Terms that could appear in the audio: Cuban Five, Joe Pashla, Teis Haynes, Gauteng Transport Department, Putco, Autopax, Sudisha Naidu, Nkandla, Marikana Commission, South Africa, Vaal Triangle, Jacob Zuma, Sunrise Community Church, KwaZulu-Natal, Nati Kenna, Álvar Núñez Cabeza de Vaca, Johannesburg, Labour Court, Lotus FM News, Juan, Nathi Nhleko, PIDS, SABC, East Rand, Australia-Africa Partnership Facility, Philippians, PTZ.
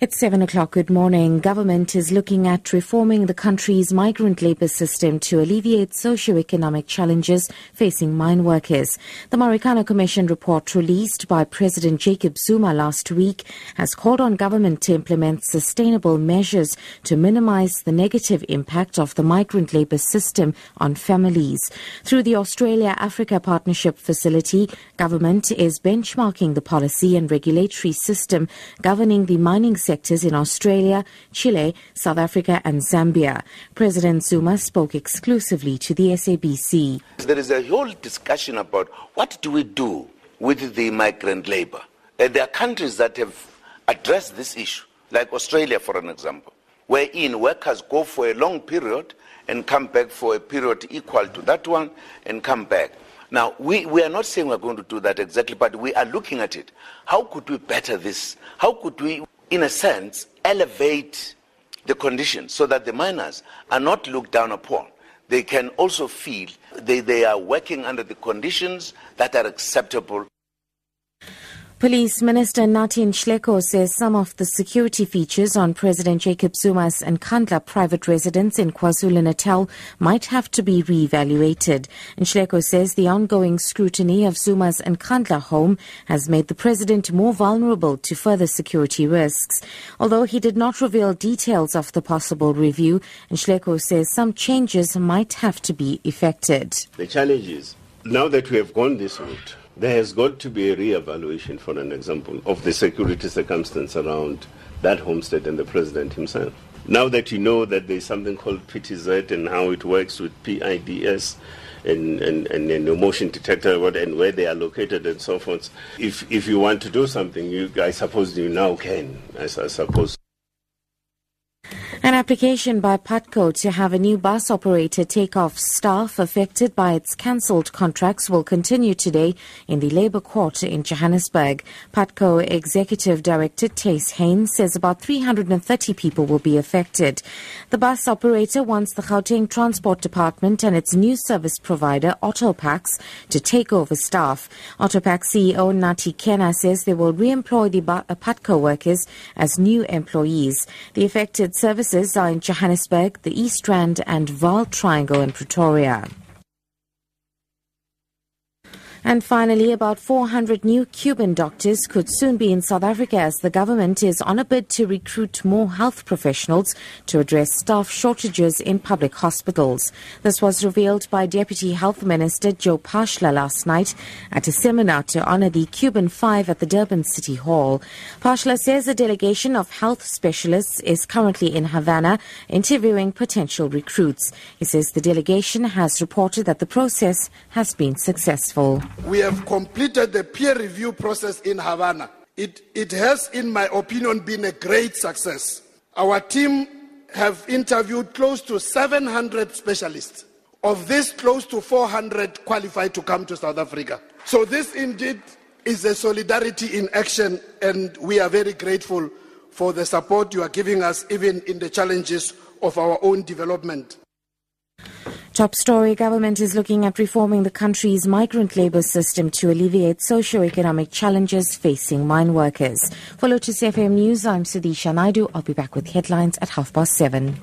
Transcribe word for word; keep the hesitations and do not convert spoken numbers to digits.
It's seven o'clock. Good morning. Government is looking at reforming the country's migrant labour system to alleviate socio-economic challenges facing mine workers. The Marikana Commission report released by President Jacob Zuma last week has called on government to implement sustainable measures to minimise the negative impact of the migrant labour system on families. Through the Australia-Africa Partnership Facility, government is benchmarking the policy and regulatory system governing the mining system sectors in Australia, Chile, South Africa and Zambia. President Zuma spoke exclusively to the S A B C. There is a whole discussion about what do we do with the migrant labour. And there are countries that have addressed this issue, like Australia for an example, wherein workers go for a long period and come back for a period equal to that one and come back. Now, we, we are not saying we are going to do that exactly, but we are looking at it. How could we better this? How could we, in a sense, elevate the conditions so that the miners are not looked down upon? They can also feel they, they are working under the conditions that are acceptable. Police Minister Nathi Nhleko says some of the security features on President Jacob Zuma's Nkandla private residence in KwaZulu-Natal might have to be re-evaluated. Nhleko says the ongoing scrutiny of Zuma's Nkandla home has made the president more vulnerable to further security risks. Although he did not reveal details of the possible review, Nhleko says some changes might have to be effected. The challenge is, now that we have gone this route, there has got to be a re-evaluation, for an example, of the security circumstance around that homestead and the president himself. Now that you know that there's something called P T Z and how it works with P I D S and and, and, and emotion detector and where they are located and so forth, if if you want to do something, you I suppose you now can. I, I suppose. An application by Putco to have a new bus operator take off staff affected by its cancelled contracts will continue today in the Labour Court in Johannesburg. Putco Executive Director Teis Haynes says about three hundred thirty people will be affected. The bus operator wants the Gauteng Transport Department and its new service provider, Autopax, to take over staff. Autopax C E O Nati Kenna says they will re-employ the Putco workers as new employees. The affected service are in Johannesburg, the East Rand and Vaal Triangle in Pretoria. And finally, about four hundred new Cuban doctors could soon be in South Africa as the government is on a bid to recruit more health professionals to address staff shortages in public hospitals. This was revealed by Deputy Health Minister Joe Pashla last night at a seminar to honour the Cuban Five at the Durban City Hall. Pashla says a delegation of health specialists is currently in Havana interviewing potential recruits. He says the delegation has reported that the process has been successful. We have completed the peer review process in Havana. It, it has, in my opinion, been a great success. Our team have interviewed close to seven hundred specialists. Of this, close to four hundred qualified to come to South Africa. So this indeed is a solidarity in action, and we are very grateful for the support you are giving us, even in the challenges of our own development. Top story, government is looking at reforming the country's migrant labour system to alleviate socio-economic challenges facing mine workers. For Lotus F M News, I'm Sudisha Naidu. I'll be back with headlines at half past seven.